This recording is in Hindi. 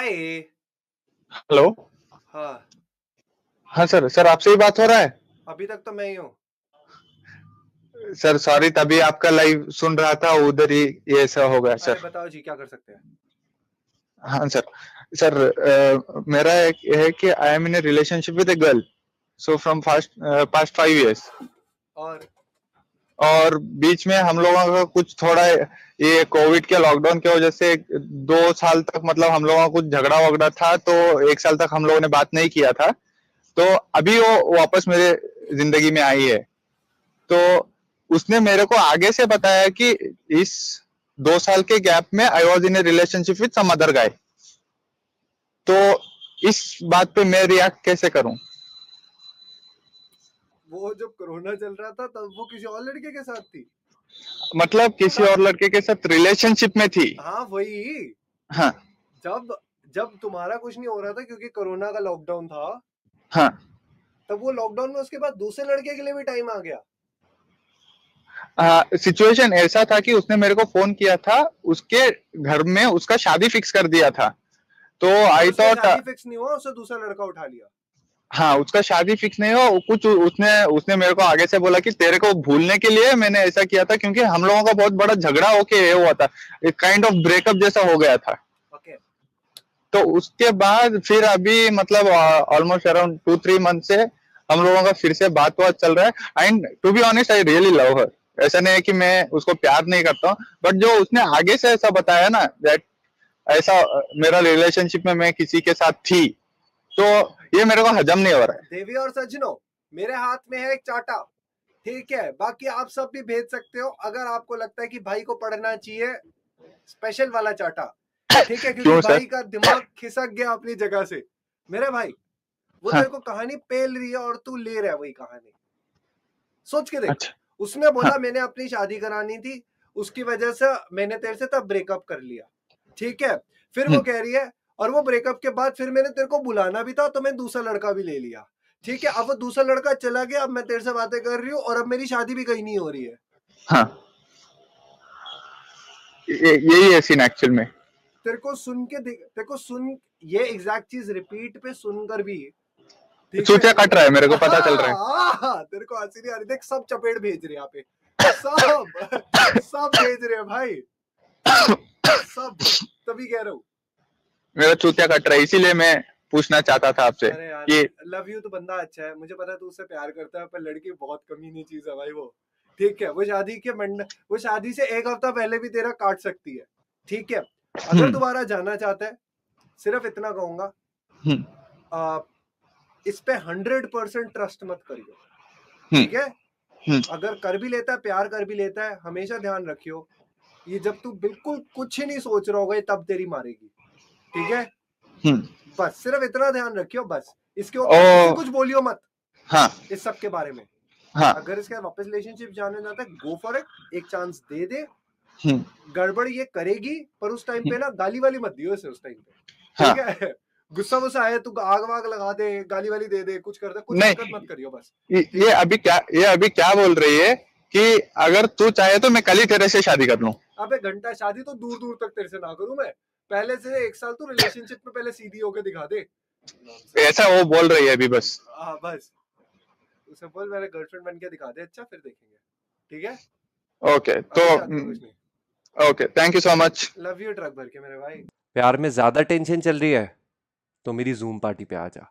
हाय। हेलो। हाँ हाँ सर, सर आपसे ही बात हो रहा है? अभी तक तो मैं ही हूँ सर। सॉरी, तभी आपका लाइव सुन रहा था, उधर ही ये ऐसा हो गया सर। बताओ जी, क्या कर सकते हैं? हाँ सर, मेरा है कि I am in a relationship with a girl, so from past 5 years, और बीच में हम लोगों का कुछ थोड़ा ये कोविड के लॉकडाउन के वजह से 2 साल तक मतलब हम लोगों का कुछ झगड़ा वगड़ा था, तो 1 साल तक हम लोगों ने बात नहीं किया था। तो अभी वो वापस मेरे जिंदगी में आई है। तो उसने मेरे को आगे से बताया कि इस 2 साल के गैप में I was in a relationship with some other guy. तो इस बात पे मैं रिएक्ट कैसे करूं? वो जब कोरोना चल रहा था तब वो किसी और लड़के के साथ थी, मतलब किसी और लड़के के साथ रिलेशनशिप में थी। हाँ वही। हाँ, जब तुम्हारा कुछ नहीं हो रहा था क्योंकि कोरोना का लॉकडाउन था। हाँ, तब वो लॉकडाउन में उसके बाद दूसरे लड़के के लिए भी टाइम आ गया। सिचुएशन ऐसा था कि उसने मेरे को फोन किया था, उसके घर में उसका शादी फिक्स कर दिया था। तो आई थॉट फिक्स नहीं हुआ, उससे दूसरा लड़का उठा लिया। हाँ, उसका शादी फिक्स नहीं हो कुछ। उसने मेरे को आगे से बोला कि तेरे को भूलने के लिए मैंने ऐसा किया था, क्योंकि हम लोगों का बहुत बड़ा झगड़ा होके हुआ था, एक काइंड ऑफ ब्रेकअप जैसा हो गया था। okay. तो उसके बाद फिर अभी मतलब ऑलमोस्ट अराउंड 2-3 मंथ से हम लोगों का फिर से बात चल रहा है। And to be honest I really love her. ऐसा नहीं है कि मैं उसको प्यार नहीं करता हूँ, बट जो उसने आगे से ऐसा बताया ना, दैट ऐसा मेरा रिलेशनशिप में मैं किसी के साथ थी, तो ये मेरे को हजम नहीं हो रहा है। देवी और सज्जनों, मेरे हाथ में है एक चाटा, ठीक है? बाकी आप सब भी भेज सकते हो अगर आपको लगता है कि भाई को पढ़ना चाहिए, स्पेशल वाला चाटा, ठीक है? क्योंकि भाई का दिमाग खिसक गया अपनी जगह से। मेरे भाई वो तेरे को कहानी पेल रही है और तू ले रहा है वही कहानी। सोच के देख। अच्छा। उसने बोला मैंने अपनी शादी करानी थी, उसकी वजह से मैंने तेरे से तब ब्रेकअप कर लिया, ठीक है? फिर वो कह रही है और वो ब्रेकअप के बाद फिर मैंने तेरे को बुलाना भी था तो मैंने दूसरा लड़का भी ले लिया, ठीक है? अब वो दूसरा लड़का चला गया, अब मैं तेरे से बातें कर रही हूँ और अब मेरी शादी भी कहीं नहीं हो रही है। हाँ, यही है सीन एक्चुअल में। तेरे को सुन ये एग्जैक्ट चीज रिपीट पे सुनकर भी चूचा कट रहा है, मेरे को पता चल रहा है। तेरे को हंसी नहीं आ रही? देख सब चपेट भेज रहे यहाँ पे, सब भेज रहे हैं भाई, सब। तभी कह रहा हूँ मेरा चूतिया कट रहा है, इसीलिए मैं पूछना चाहता था आपसे कि लव यू। तो बंदा अच्छा है, मुझे पता है तू उससे प्यार करता है, पर लड़की बहुत कमीनी चीज है भाई वो, ठीक है? वो शादी से 1 हफ्ता पहले भी तेरा काट सकती है, ठीक है? अगर दोबारा जाना चाहता है, सिर्फ इतना कहूंगा, इस पे 100% ट्रस्ट मत करियो, ठीक है? अगर कर भी लेता है, प्यार कर भी लेता है, हमेशा ध्यान रखियो, ये जब तू बिल्कुल कुछ ही नहीं सोच रहा होगा तब तेरी मारेगी, ठीक है? बस सिर्फ इतना ध्यान रखियो, बस। इसके ऊपर कुछ बोलियो मत। हाँ। इस सब के बारे में। हाँ। अगर इसका वापस रिलेशनशिप जाने जाता है, गो फॉर इट, एक चांस दे दे। गड़बड़ ये करेगी, पर उस टाइम पे ना गाली वाली मत दियो इसे उस टाइम पे, ठीक है? गुस्सा वुस्सा आए तो आग वाग लगा दे, गाली वाली दे दे, कुछ कर दे, कुछ दिक्कत मत करियो बस। ये अभी क्या बोल रही है कि अगर तू चाहे तो मैं कल ही तेरे से शादी कर लूं? अबे घंटा, शादी तो दूर दूर तक तेरे से ना करूं मैं, पहले से 1 साल तो रिलेशनशिप में पहले सीधी होके दिखा दे। ऐसा वो बोल रही है अभी बस। हाँ बस, उसे बोल मेरे गर्लफ्रेंड बन के दिखा दे, अच्छा फिर देखेंगे, ठीक है? ओके, तो okay, thank you so much, love you truck भर के मेरे भाई। प्यार में ज्यादा टेंशन चल रही है तो मेरी जूम पार्टी पे आ जा।